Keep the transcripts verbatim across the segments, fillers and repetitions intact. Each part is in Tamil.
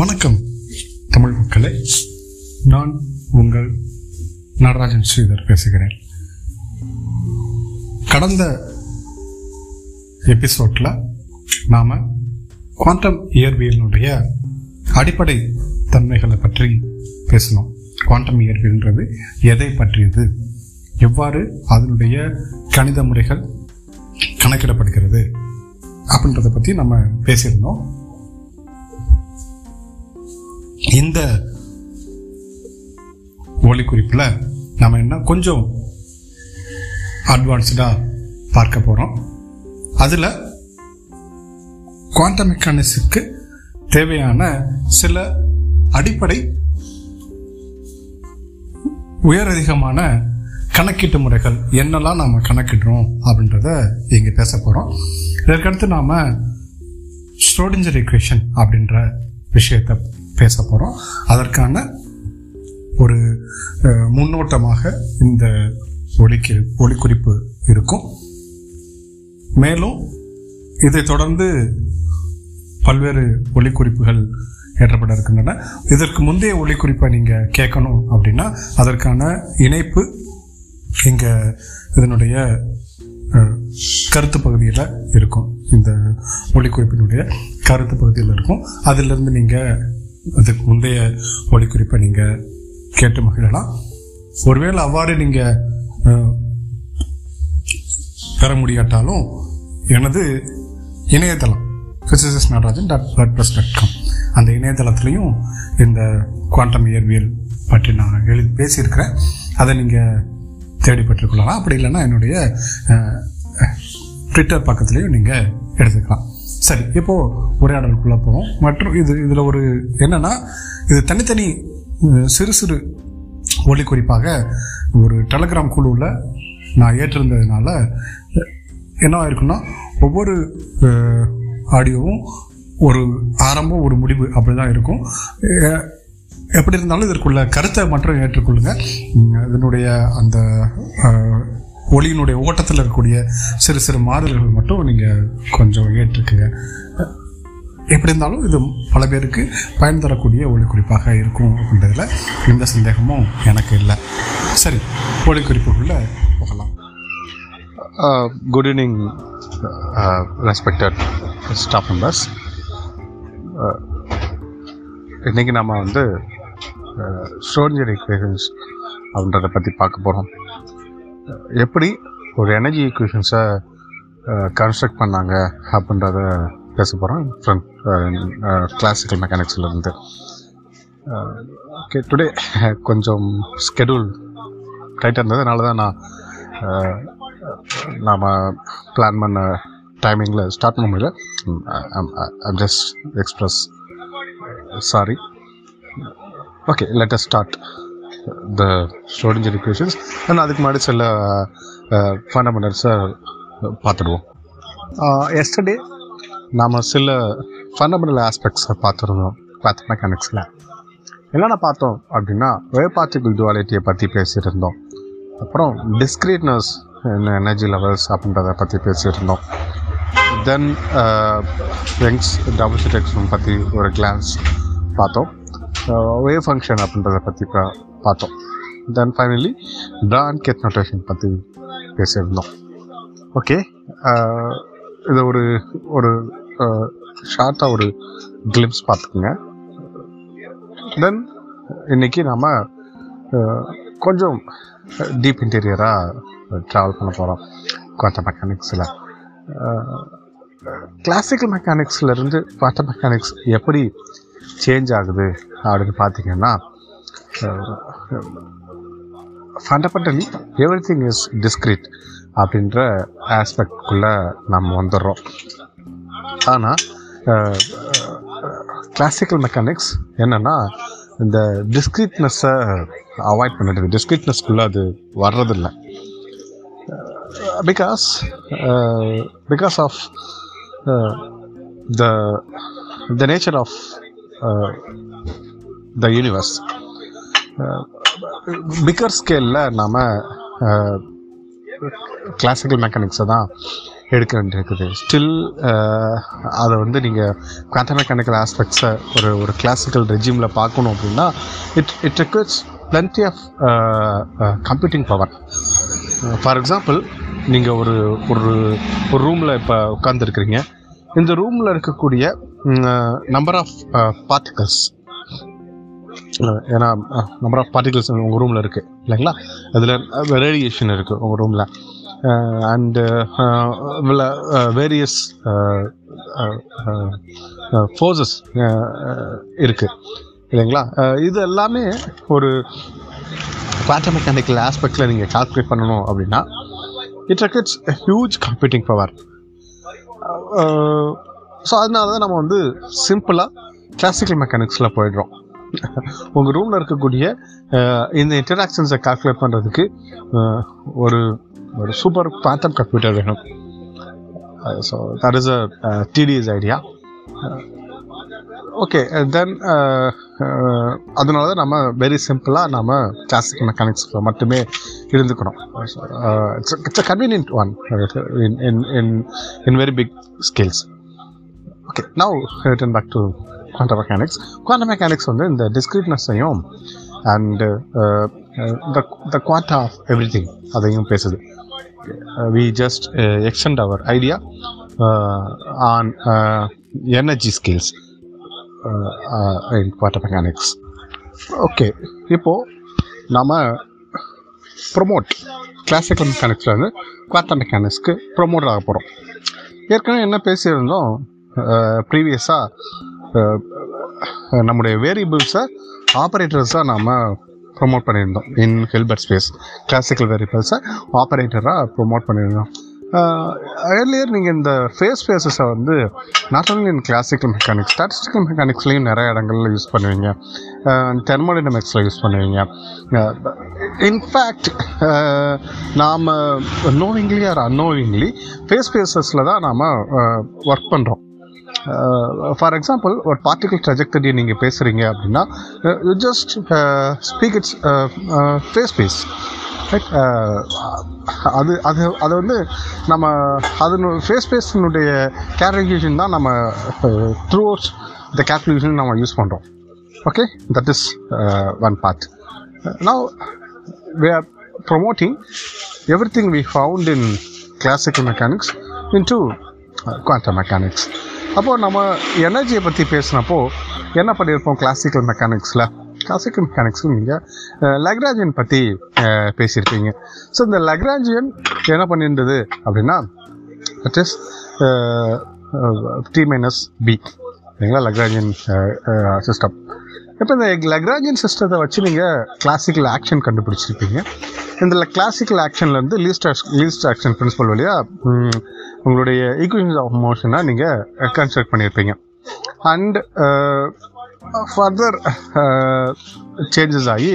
வணக்கம் தமிழ் மக்களே, நான் உங்கள் நடராஜன் ஸ்ரீதர் பேசுகிறேன். கடந்த எபிசோட்ல நாம் குவாண்டம் இயற்பியலினுடைய அடிப்படை தன்மைகளை பற்றி பேசணும். குவாண்டம் இயற்பியல்ன்றது எதை பற்றியது, எவ்வாறு அதனுடைய கணித முறைகள் கணக்கிடப்படுகிறது அப்படின்றத பற்றி நம்ம பேசியிருந்தோம். இந்த ஒளி குறிப்பில் நம்ம என்ன கொஞ்சம் அட்வான்ஸ்டாக பார்க்க போகிறோம். அதில் குவாண்டம் மெக்கானிக்ஸுக்கு தேவையான சில அடிப்படை உயரதிகமான கணக்கீட்டு முறைகள் என்னெல்லாம் நாம் கணக்கிடுறோம் அப்படின்றத இங்கே பேச போகிறோம். இதற்கடுத்து நாம் ஷ்ரோடிங்கர் ஈக்குவேஷன் அப்படின்ற விஷயத்தை பேச போகிறோம். அதற்கான ஒரு முன்னோட்டமாக இந்த ஒளிக்கு ஒளிக்குறிப்பு இருக்கும். மேலும் இதை தொடர்ந்து பல்வேறு ஒளிக்குறிப்புகள் ஏற்றப்பட இருக்கின்றன. இதற்கு முந்தைய ஒளிக்குறிப்பை நீங்கள் கேட்கணும் அப்படின்னா அதற்கான இணைப்பு இங்கே இதனுடைய கருத்து பகுதியில் இருக்கும். இந்த ஒளிக்குறிப்பினுடைய கருத்து பகுதியில் இருக்கும். அதிலிருந்து நீங்கள் அதுக்கு முந்தைய ஒளிக்குறிப்பை நீங்கள் கேட்டு மகிழலாம். ஒருவேளை அவ்வாறு நீங்கள் பெற முடியாட்டாலும் எனது இணையதளம் physicist Natarajan dot word plus dot com அந்த இணையதளத்துலேயும் இந்த குவாண்டம் இயற்பியல் பற்றி நான் எழுதி பேசியிருக்கிறேன். அதை நீங்கள் தேடி பெற்றுக்கொள்ளலாம். அப்படி இல்லைன்னா என்னுடைய ட்விட்டர் பக்கத்துலேயும் நீங்கள் எடுத்துக்கலாம். சரி, இப்போது உரையாடலுக்குள்ளே போவோம். மற்றும் இது இதில் ஒரு என்னென்னா, இது தனித்தனி சிறு சிறு ஒளி குறிப்பாக ஒரு டெலகிராம் குழுவில் நான் ஏற்றிருந்ததுனால என்ன இருக்குன்னா, ஒவ்வொரு ஆடியோவும் ஒரு ஆரம்பம் ஒரு முடிவு அப்படி தான் இருக்கும். எப்படி இருந்தாலும் இதற்குள்ள கருத்தை மட்டும் ஏற்றுக்கொள்ளுங்க. இதனுடைய அந்த ஒளியினுடைய ஓட்டத்தில் இருக்கக்கூடிய சிறு சிறு மாறுதல்கள் மட்டும் நீங்கள் கொஞ்சம் ஏற்றுக்குங்க. எப்படி இருந்தாலும் இது பல பேருக்கு பயன் தரக்கூடிய ஒளிக்குறிப்பாக இருக்கும் அப்படின்றதுல எந்த சந்தேகமும் எனக்கு இல்லை. சரி, ஒளிக்குறிப்புக்குள்ளே போகலாம். Good evening respected staff members. இன்றைக்கி நாம் வந்து ஷ்ரோடிங்கர் ஈக்குவேஷன்ஸ் அப்படின்றத பற்றி பார்க்க போகிறோம். எப்படி ஒரு எனர்ஜி ஈக்குவேஷன்ஸை கன்ஸ்ட்ரக்ட் பண்ணாங்க அப்படின்றத பேச போகிறோம் ஃப்ரம் கிளாசிக்கல் மெக்கானிக்ஸ்லேருந்து. ஓகே, டுடே கொஞ்சம் ஸ்கெடியூல் டைட்டாக இருந்தது. அதனால தான் நான் நாம் பிளான் பண்ண டைமிங்கில் ஸ்டார்ட் பண்ண முடியல. I'm just express sorry. Okay, let us start the Schrödinger equations and அதுக்கு முன்னாடி சில ஃபண்டமெண்டல்ஸை பார்த்துடுவோம். எஸ்டர்டே நாம் சில ஃபண்டமெண்டல் ஆஸ்பெக்ட்ஸை பார்த்துருந்தோம் குவாண்டம் மெக்கானிக்ஸில். என்னென்ன பார்த்தோம் அப்படின்னா, வேவ் பார்ட்டிகிள் டுவாலிட்டியை பற்றி பேசியிருந்தோம். அப்புறம் டிஸ்க்ரீட்னஸ் என்ன எனர்ஜி லெவல்ஸ் அப்படின்றத பற்றி பேசியிருந்தோம். Then Young's double slit experiment பற்றி ஒரு கிளான்ஸ் பார்த்தோம். வேவ் ஃபங்க்ஷன் அப்படின்றத பற்றி பார்த்தோம். தென் ஃபைனலி டான் கெத் நோட்டேஷன் பற்றி பேசியிருந்தோம். ஓகே, இதை ஒரு ஒரு ஷார்ட்டாக ஒரு கிளிம்ஸ் பார்த்துக்குங்க. தென் இன்றைக்கி நாம் கொஞ்சம் டீப் இன்டீரியராக ட்ராவல் பண்ண போகிறோம் குவாண்டம் மெக்கானிக்ஸில். கிளாசிக்கல் மெக்கானிக்ஸ்லேருந்து குவாண்டம் மெக்கானிக்ஸ் எப்படி சேஞ்ச் ஆகுது அப்படின்னு பார்த்திங்கன்னா, fundamentally everything is discrete அப்படின்ற ஆஸ்பெக்டுக்குள்ளே நம்ம வந்துடுறோம். ஆனால் கிளாசிக்கல் மெக்கானிக்ஸ் என்னென்னா, இந்த டிஸ்க்ரீட்னஸை அவாய்ட் பண்ணிடுது. டிஸ்க்ரீட்னஸ்க்குள்ளே அது வர்றதில்லை. Because because of the the nature of the universe. Bigger ஸ்கேலில் நாம் கிளாசிக்கல் மெக்கானிக்ஸை தான் எடுக்க வேண்டியிருக்குது. ஸ்டில் அதை வந்து நீங்கள் குவாண்டம் மெக்கானிக்கல் ஆஸ்பெக்ட்ஸை ஒரு ஒரு கிளாசிக்கல் ரெஜிமில் பார்க்கணும் அப்படின்னா it it requires plenty of computing power. For example, நீங்கள் ஒரு ஒரு ஒரு ரூமில் இப்போ உட்காந்துருக்குறீங்க. இந்த ரூமில் இருக்கக்கூடிய நம்பர் ஆஃப் பார்ட்டிகல்ஸ், ஏன்னா நம்பர் ஆஃப் பார்ட்டிகல்ஸ் உங்கள் ரூமில் இருக்குது இல்லைங்களா, அதில் ரேடியேஷன் இருக்குது உங்கள் ரூமில், அண்டு வேரியஸ் ஃபோர்ஸஸ் இருக்குது இல்லைங்களா. இது எல்லாமே ஒரு குவாண்டம் மெக்கானிக்கல் ஆஸ்பெக்டில் நீங்கள் கால்குலேட் பண்ணணும் அப்படின்னா it requires huge computing power. So அதனால தான் நம்ம வந்து சிம்பிளாக கிளாசிக்கல் மெக்கானிக்ஸில் போயிடுறோம். உங்கள் ரூமில் இருக்கக்கூடிய இந்த இன்டராக்ஷன்ஸை கால்குலேட் பண்ணுறதுக்கு ஒரு ஒரு சூப்பர் குவாண்டம் கம்ப்யூட்டர் வேணும். So that is a TDS idea. Okay, then அதனால தான் நம்ம வெரி சிம்பிளாக நம்ம கிளாசிக்கல் மெக்கானிக்ஸில் மட்டுமே இருந்துக்கணும். It's it's a convenient one in in in in very big scales. Okay, now return back to quantum mechanics. Quantum mechanics வந்து இந்த டிஸ்கிரீட்னஸையும் and the quanta of everything அதையும் பேசுது. We just extend our idea on energy scales in quantum mechanics. Okay, இப்போது நம்ம ப்ரொமோட் கிளாசிக்கல் மெக்கானிக்ஸில் வந்து குவாண்டம் மெக்கானிக்ஸ்க்கு ப்ரொமோட் ஆக போகிறோம். ஏற்கனவே என்ன பேசியிருந்தோம் ப்ரீவியஸாக, நம்முடைய வேரியபிள்ஸை ஆப்ரேட்டர்ஸாக நாம் ப்ரொமோட் பண்ணியிருந்தோம். இன் ஹில்பர்ட் ஸ்பேஸ் கிளாசிக்கல் வேரியபிள்ஸை ஆப்ரேட்டராக ப்ரொமோட் பண்ணியிருந்தோம். ஏர்லியர் நீங்கள் இந்த ஃபேஸ் ஃபேஸஸை வந்து not only in classical mechanics, statistical மெக்கானிக்ஸ்லேயும் நிறைய இடங்களில் யூஸ் பண்ணுவீங்க, தெர்மோடைனமிக்ஸில் யூஸ் பண்ணுவீங்க. இன்ஃபேக்ட் நாம் நோவிங்லி ஆர் அன்னோவிங்லி ஃபேஸ் ஃபேஸஸில் தான் நாம் ஒர்க் பண்ணுறோம். ஃபார் எக்ஸாம்பிள், ஒரு பார்ட்டிகல் ட்ரஜெக்டரியை நீங்கள் பேசுகிறீங்க அப்படின்னா you just speak it's phase phase. அது அது அது வந்து நம்ம அதனு ஃபேஸ் ஃபேஸினுடைய கேல்குலேஷன் தான் நம்ம த்ரூ அவுட் த கேல்குலேஷன் நம்ம யூஸ் பண்ணுறோம். Okay, that is one part. Now we are promoting everything we found in classical mechanics into quantum mechanics. அப்போது நம்ம எனர்ஜியை பற்றி பேசினப்போ என்ன பண்ணியிருப்போம்? கிளாசிக்கல் மெக்கானிக்ஸில் கிளாசிக்கல் மெக்கானிக்ஸில் நீங்கள் லக்ராஜியன் பற்றி பேசியிருப்பீங்க. ஸோ இந்த லக்ராஜியன் என்ன பண்ணியிருந்தது அப்படின்னா it is T minus P இல்லைங்களா, லக்ராஜியன் சிஸ்டம். இப்போ இந்த லக்ராஜியன் சிஸ்டத்தை வச்சு நீங்கள் கிளாசிக்கல் ஆக்ஷன் கண்டுபிடிச்சிருப்பீங்க. இந்த கிளாசிக்கல் ஆக்ஷன்லேருந்து லீஸ்ட் லீஸ்ட் ஆக்ஷன் பிரின்சிபல் வழியாக உங்களுடைய ஈக்குவேஷன்ஸ் ஆஃப் மோஷனை நீங்கள் கன்ஸ்ட்ரக்ட் பண்ணியிருப்பீங்க. அண்ட் ஃபர்தர் சேஞ்சஸ் ஆகி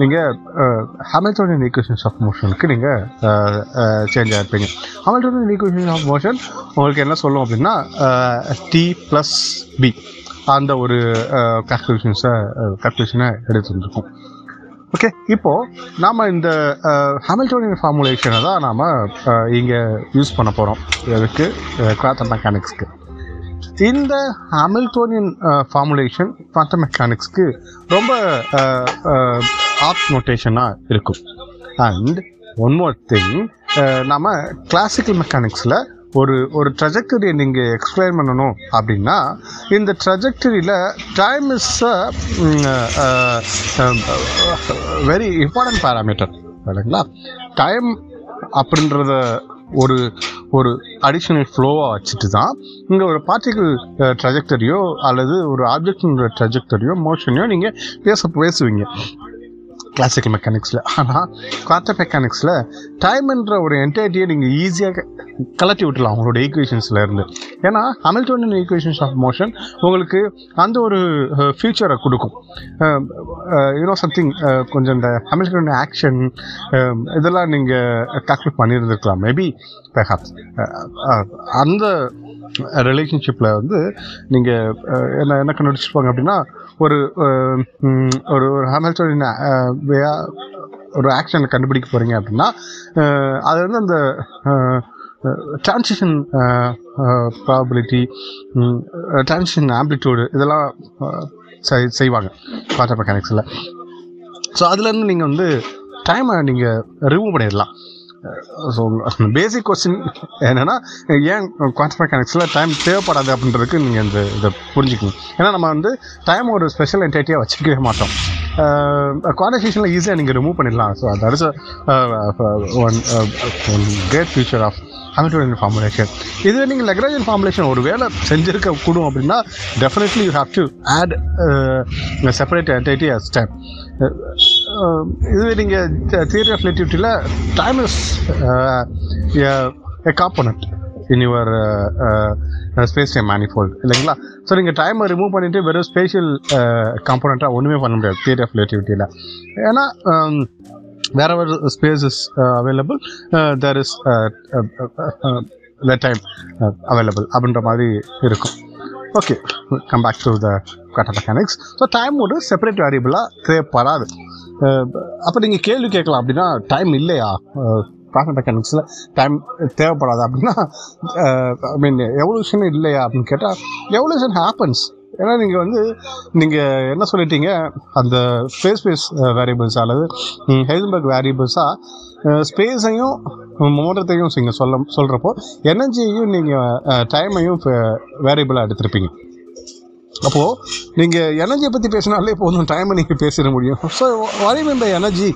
நீங்கள் ஹாமில்டோனியன் ஈக்குவேஷன்ஸ் ஆஃப் மோஷனுக்கு நீங்கள் சேஞ்ச் ஆகிருப்பீங்க. ஹாமில்டோனியன் ஈக்குவேஷன்ஸ் ஆஃப் மோஷன் உங்களுக்கு என்ன சொல்லும் அப்படின்னா டி ப்ளஸ் பி அந்த ஒரு கால்குலேஷன்ஸை கால்குலேஷனை எடுத்துருந்துருக்கும். ஓகே, இப்போது நாம் இந்த ஹாமில்டோனியன் ஃபார்முலேஷனை தான் நாம் இங்கே யூஸ் பண்ண போகிறோம். இதுக்கு குவாண்டம் மெக்கானிக்ஸ்க்கு இந்த ஹாமில்டோனியன் ஃபார்முலேஷன் குவாண்டம் மெக்கானிக்ஸ்க்கு ரொம்ப ஆப்ட் நோட்டேஷனாக இருக்கும். அண்ட் ஒன் மோர் திங், நாம் கிளாசிக்கல் மெக்கானிக்ஸில் ஒரு ஒரு ட்ரஜெக்டரியை நீங்கள் எக்ஸ்பிளைன் பண்ணணும் அப்படின்னா இந்த ட்ரஜெக்டரியில் time is very important parameter இல்லைங்களா. டைம் அப்படின்றத ஒரு ஒரு அடிஷனல் ஃப்ளோவாக வச்சுட்டு தான் இங்கே ஒரு பார்ட்டிகல் ட்ரஜெக்டரியோ அல்லது ஒரு ஆப்ஜெக்டினுடைய ட்ரஜெக்டரியோ மோஷனையோ நீங்கள் பேச பேசுவீங்க கிளாசிக்கல் மெக்கானிக்ஸில். ஆனால் குவாண்டம் மெக்கானிக்ஸில் டைம்ன்ற ஒரு என்டைட்டியை நீங்கள் ஈஸியாக கலட்டி விட்டுலாம் உங்களுடைய ஈக்குவேஷன்ஸில் இருந்து. ஏன்னா ஹாமில்டோனியன் ஈக்குவேஷன்ஸ் ஆஃப் மோஷன் உங்களுக்கு அந்த ஒரு ஃபியூச்சரை கொடுக்கும். யூனோ சம்திங் கொஞ்சம் இந்த ஹாமில்டோனியன் ஆக்ஷன் இதெல்லாம் நீங்கள் கால்குலேட் பண்ணியிருந்துருக்கலாம். மேபி பெர்ஹாப்ஸ் அந்த ரிலேஷன்ஷிப்பில் வந்து நீங்கள் என்ன என்ன கண்டுபிடிச்சிருப்பாங்க அப்படின்னா ஒரு ஒரு ஹாமில்டோனியன் ஒரு ஆக்ஷனை கண்டுபிடிக்க போகிறீங்க அப்படின்னா அது வந்து அந்த டிரான்சிஷன் ப்ராபபிலிட்டி, டிரான்சிஷன் ஆம்பிளிட்யூடு, இதெல்லாம் செய்வாங்க குவாண்டம் மெக்கானிக்ஸில். ஸோ அதுலேருந்து நீங்கள் வந்து டைமை நீங்கள் ரிமூவ் பண்ணிடலாம். ஸோ பேசிக் கொஸ்டின் என்னென்னா, ஏன் குவாண்டம் மெக்கானிக்ஸில் டைம் தேவைப்படாது அப்படின்றதுக்கு நீங்கள் இந்த இதை புரிஞ்சுக்கணும். ஏன்னா நம்ம வந்து டைம் ஒரு ஸ்பெஷல் என்டைட்டியாக வச்சுக்கவே மாட்டோம். குவாண்டிஃபிகேஷனில் ஈஸியாக நீங்கள் ரிமூவ் பண்ணிடலாம். So that is one one great future of Hamiltonian formulation. இதுவே நீங்கள் லக்ராஜியன் ஃபார்முலேஷன் ஒரு வேலை செஞ்சுருக்க கூடும் அப்படின்னா definitely you have to add separate entity as time. இதுவே நீங்கள் தியரி ஆஃப் ரிலேட்டிவிட்டியில் time is a component in your space time manifold, இல்லைங்களா? ஸோ நீங்கள் டைமை ரிமூவ் பண்ணிவிட்டு வெறும் ஸ்பேஷியல் காம்போனண்ட்டாக ஒன்றுமே பண்ண முடியாது தியரி ஆஃப் ரிலேட்டிவிட்டியில். ஏன்னா wherever space is uh, available uh, there is uh, uh, uh, uh, the time uh, available abundra mari irukum. Okay, come back to the quantum mechanics. So time odu separate variable ah theeparadu. Appo ninga kelvi kekkalam appadina time illaya quantum mechanics la time theeparadu appadina I mean evolution illaya appadin ketta, evolution happens. ஏன்னா நீங்கள் வந்து நீங்கள் என்ன சொல்லிட்டீங்க, அந்த ஸ்பேஸ் ஸ்பேஸ் வேரியபிள்ஸ் அல்லது ஹைசன்பர்க் வேரியபிள்ஸாக ஸ்பேஸையும் மோட்டத்தையும் நீங்கள் சொல்ல சொல்கிறப்போ எனர்ஜியையும் நீங்கள் டைமையும் வேரியபிளாக எடுத்திருப்பீங்க. அப்போது நீங்கள் எனர்ஜியை பற்றி பேசினாலே போதும், டைமை நீங்கள் பேசிட முடியும். ஸோ வரையும் இந்த எனர்ஜி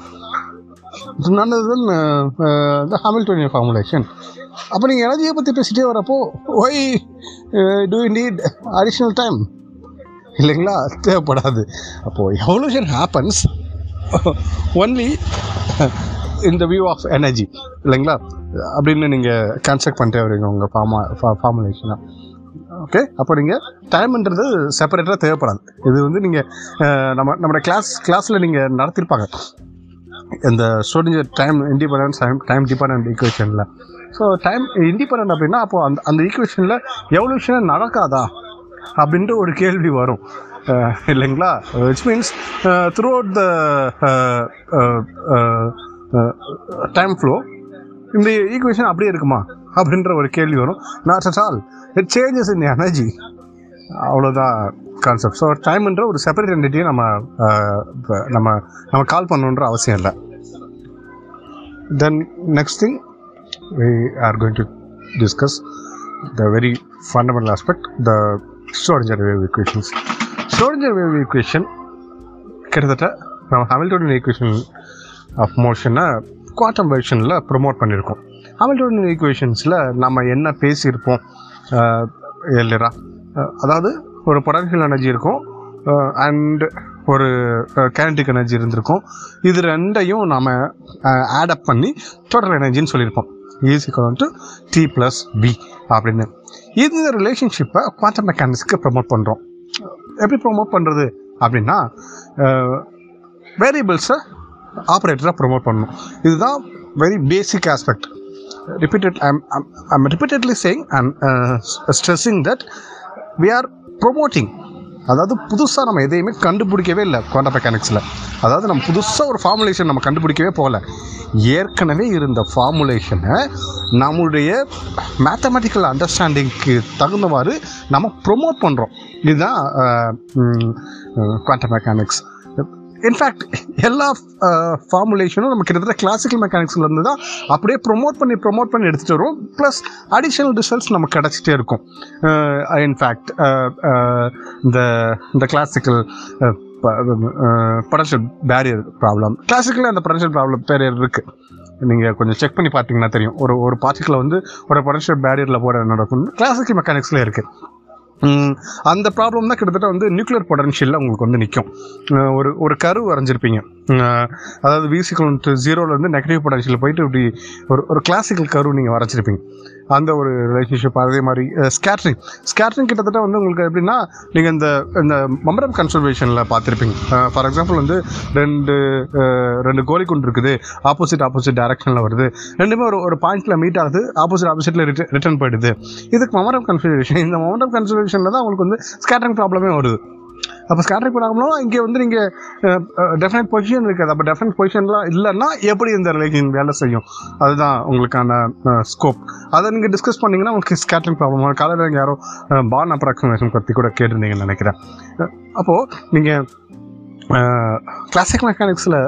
நல்லது இந்த ஹாமில்டோனியன் ஃபார்முலேஷன். அப்போ நீங்கள் எனர்ஜியை பற்றி பேசிகிட்டே வரப்போ why do you need additional time, இல்லைங்களா? தேவைப்படாது. அப்போது evolution happens only in the view of energy, இல்லைங்களா? அப்படின்னு நீங்கள் கன்ஸ்ட்ரக்ட் பண்ணிட்டே வரீங்க உங்கள் ஃபார்மா ஃபா ஃபார்முலேஷனாக. ஓகே, அப்போ நீங்கள் டைம்ன்றது செப்பரேட்டாக தேவைப்படாது. இது வந்து நீங்கள் நம்ம நம்மளோட கிளாஸ் கிளாஸில் நீங்கள் நடத்திருப்பாங்க இந்த student time independence time time dependent ஈக்குவேஷனில். ஸோ டைம் இண்டிபெண்டன்ட் அப்படின்னா அப்போது அந்த அந்த ஈக்குவேஷனில் எவல்யூஷனே நடக்காதா அப்படின்ற ஒரு கேள்வி வரும், இல்லைங்களா? Which means throughout the time flow இந்த ஈக்குவேஷன் அப்படியே இருக்குமா அப்படின்ற ஒரு கேள்வி வரும். Not at all, it changes in energy, அவ்வளோதான் கான்செப்ட். ஸோ டைம்ன்ற ஒரு செப்பரேட் என்டிட்டியை நம்ம நம்ம நம்ம கால் பண்ணணுன்ற அவசியம் இல்லை. Then next thing we are going to discuss the very fundamental aspect, the Schrödinger wave equations. Schrödinger wave equation கிட்டத்தட்ட நம்ம ஹாமில்டோனியன் ஈக்குவேஷன் ஆஃப் மோஷனை குவாண்டம் வெர்ஷனில் ப்ரொமோட் பண்ணியிருக்கோம். ஹாமில்டோனியன் ஈக்குவேஷன்ஸில் நம்ம என்ன பேசியிருப்போம் இல்லைரா, அதாவது ஒரு பொட்டன்ஷியல் எனர்ஜி இருக்கும் அண்ட் ஒரு கைனடிக் எனர்ஜி இருந்திருக்கும். இது ரெண்டையும் நாம் ஆடப் பண்ணி டோட்டல் எனர்ஜின்னு சொல்லியிருப்போம், is equal to T plus P அப்படின்னு. இது ரிலேஷன்ஷிப்பை குவாண்டம் மெக்கானிக்ஸுக்கு ப்ரொமோட் பண்ணுறோம். எப்படி ப்ரொமோட் பண்ணுறது அப்படின்னா, வேரியபிள்ஸை ஆப்ரேட்டராக ப்ரொமோட் பண்ணணும். இதுதான் very basic aspect. Repeated I'm I'm repeatedly saying and stressing that we are promoting. அதாவது புதுசாக நம்ம எதையுமே கண்டுபிடிக்கவே இல்லை குவாண்டம் மெக்கானிக்ஸில். அதாவது நம்ம புதுசாக ஒரு ஃபார்முலேஷன் நம்ம கண்டுபிடிக்கவே போகல. ஏற்கனவே இருந்த ஃபார்முலேஷனை நம்மளுடைய மேத்தமெட்டிக்கல் அண்டர்ஸ்டாண்டிங்க்கு தகுந்தவாறு நம்ம ப்ரொமோட் பண்ணுறோம். இதுதான் குவாண்டம் மெக்கானிக்ஸ். இன்ஃபேக்ட் எல்லா ஃபார்முலேஷனும் நம்ம கிட்டத்தட்ட கிளாசிக்கல் மெக்கானிக்ஸ்லேருந்து தான் அப்படியே ப்ரொமோட் பண்ணி ப்ரொமோட் பண்ணி எடுத்துகிட்டு வரும். ப்ளஸ் அடிஷ்னல் ரிசல்ட்ஸ் நமக்கு கிடச்சிட்டே இருக்கும். இன்ஃபேக்ட் இந்த இந்த கிளாசிக்கல் பொட்டன்ஷியல் பேரியர் ப்ராப்ளம், கிளாசிக்கலாக அந்த பொட்டன்ஷியல் ப்ராப்ளம் பேரியர் இருக்குது. நீங்கள் கொஞ்சம் செக் பண்ணி பார்த்தீங்கன்னா தெரியும், ஒரு ஒரு பார்ட்டிகில் வந்து ஒரு பொட்டன்ஷியல் பேரியரில் போகிற நடக்கும் கிளாசிக்கல் மெக்கானிக்ஸில் இருக்குது. அந்த ப்ராப்ளம் தான் கிட்டத்தட்ட வந்து நியூக்ளியர் பொட்டன்ஷியலில் உங்களுக்கு வந்து நிற்கும். ஒரு ஒரு கர்வ் வரைஞ்சிருப்பீங்க, அதாவது வீசிக்கல் டு ஜீரோலேருந்து நெகட்டிவ் பொட்டன்ஷியல் போயிட்டு இப்படி ஒரு ஒரு கிளாசிக்கல் கர்வ் நீங்கள் வரைஞ்சிருப்பீங்க. அந்த ஒரு ரிலேஷன்ஷிப். அதே மாதிரி ஸ்கேட்ரிங் ஸ்கேட்ரிங் கிட்டத்தட்ட வந்து உங்களுக்கு எப்படின்னா, நீங்கள் இந்த இந்த மொமெண்டம் கன்சர்வேஷனில் பார்த்துருப்பீங்க. ஃபார் எக்ஸாம்பிள் வந்து ரெண்டு ரெண்டு கோலி குண்டு இருக்குது, ஆப்போசிட் ஆப்போசிட் டைரக்ஷனில் வருது, ரெண்டுமே ஒரு ஒரு பாயிண்டில் மீட் ஆகுது, ஆப்போசிட் ஆப்போசிட்டில் ரிட்டர் ரிட்டர்ன் போயிடுது. இதுக்கு மொமெண்டம் கன்சர்வேஷன். இந்த மொமெண்டம் கன்சர்வேஷனில் தான் உங்களுக்கு வந்து ஸ்கேட்ரிங் ப்ராப்ளமே வருது. அப்போ ஸ்கேட்டர் பண்ணாமலும் இங்கே வந்து நீங்கள் டெஃபினட் பொசிஷன் இருக்காது. அப்போ டெஃபினட் பொசிஷன்லாம் இல்லைன்னா எப்படி இந்த ரிலேஷன் வேலை செய்யும், அதுதான் உங்களுக்கான ஸ்கோப். அதை நீங்கள் டிஸ்கஸ் பண்ணிங்கன்னா உங்களுக்கு ஸ்கேட்டரிங் ப்ராப்ளம். காலையில் நீங்கள் யாரோ பார்ன் அப்ராக்சிமேஷன் பற்றி கூட கேட்டிருந்தீங்கன்னு நினைக்கிறேன். அப்போது நீங்கள் கிளாசிக் மெக்கானிக்ஸில்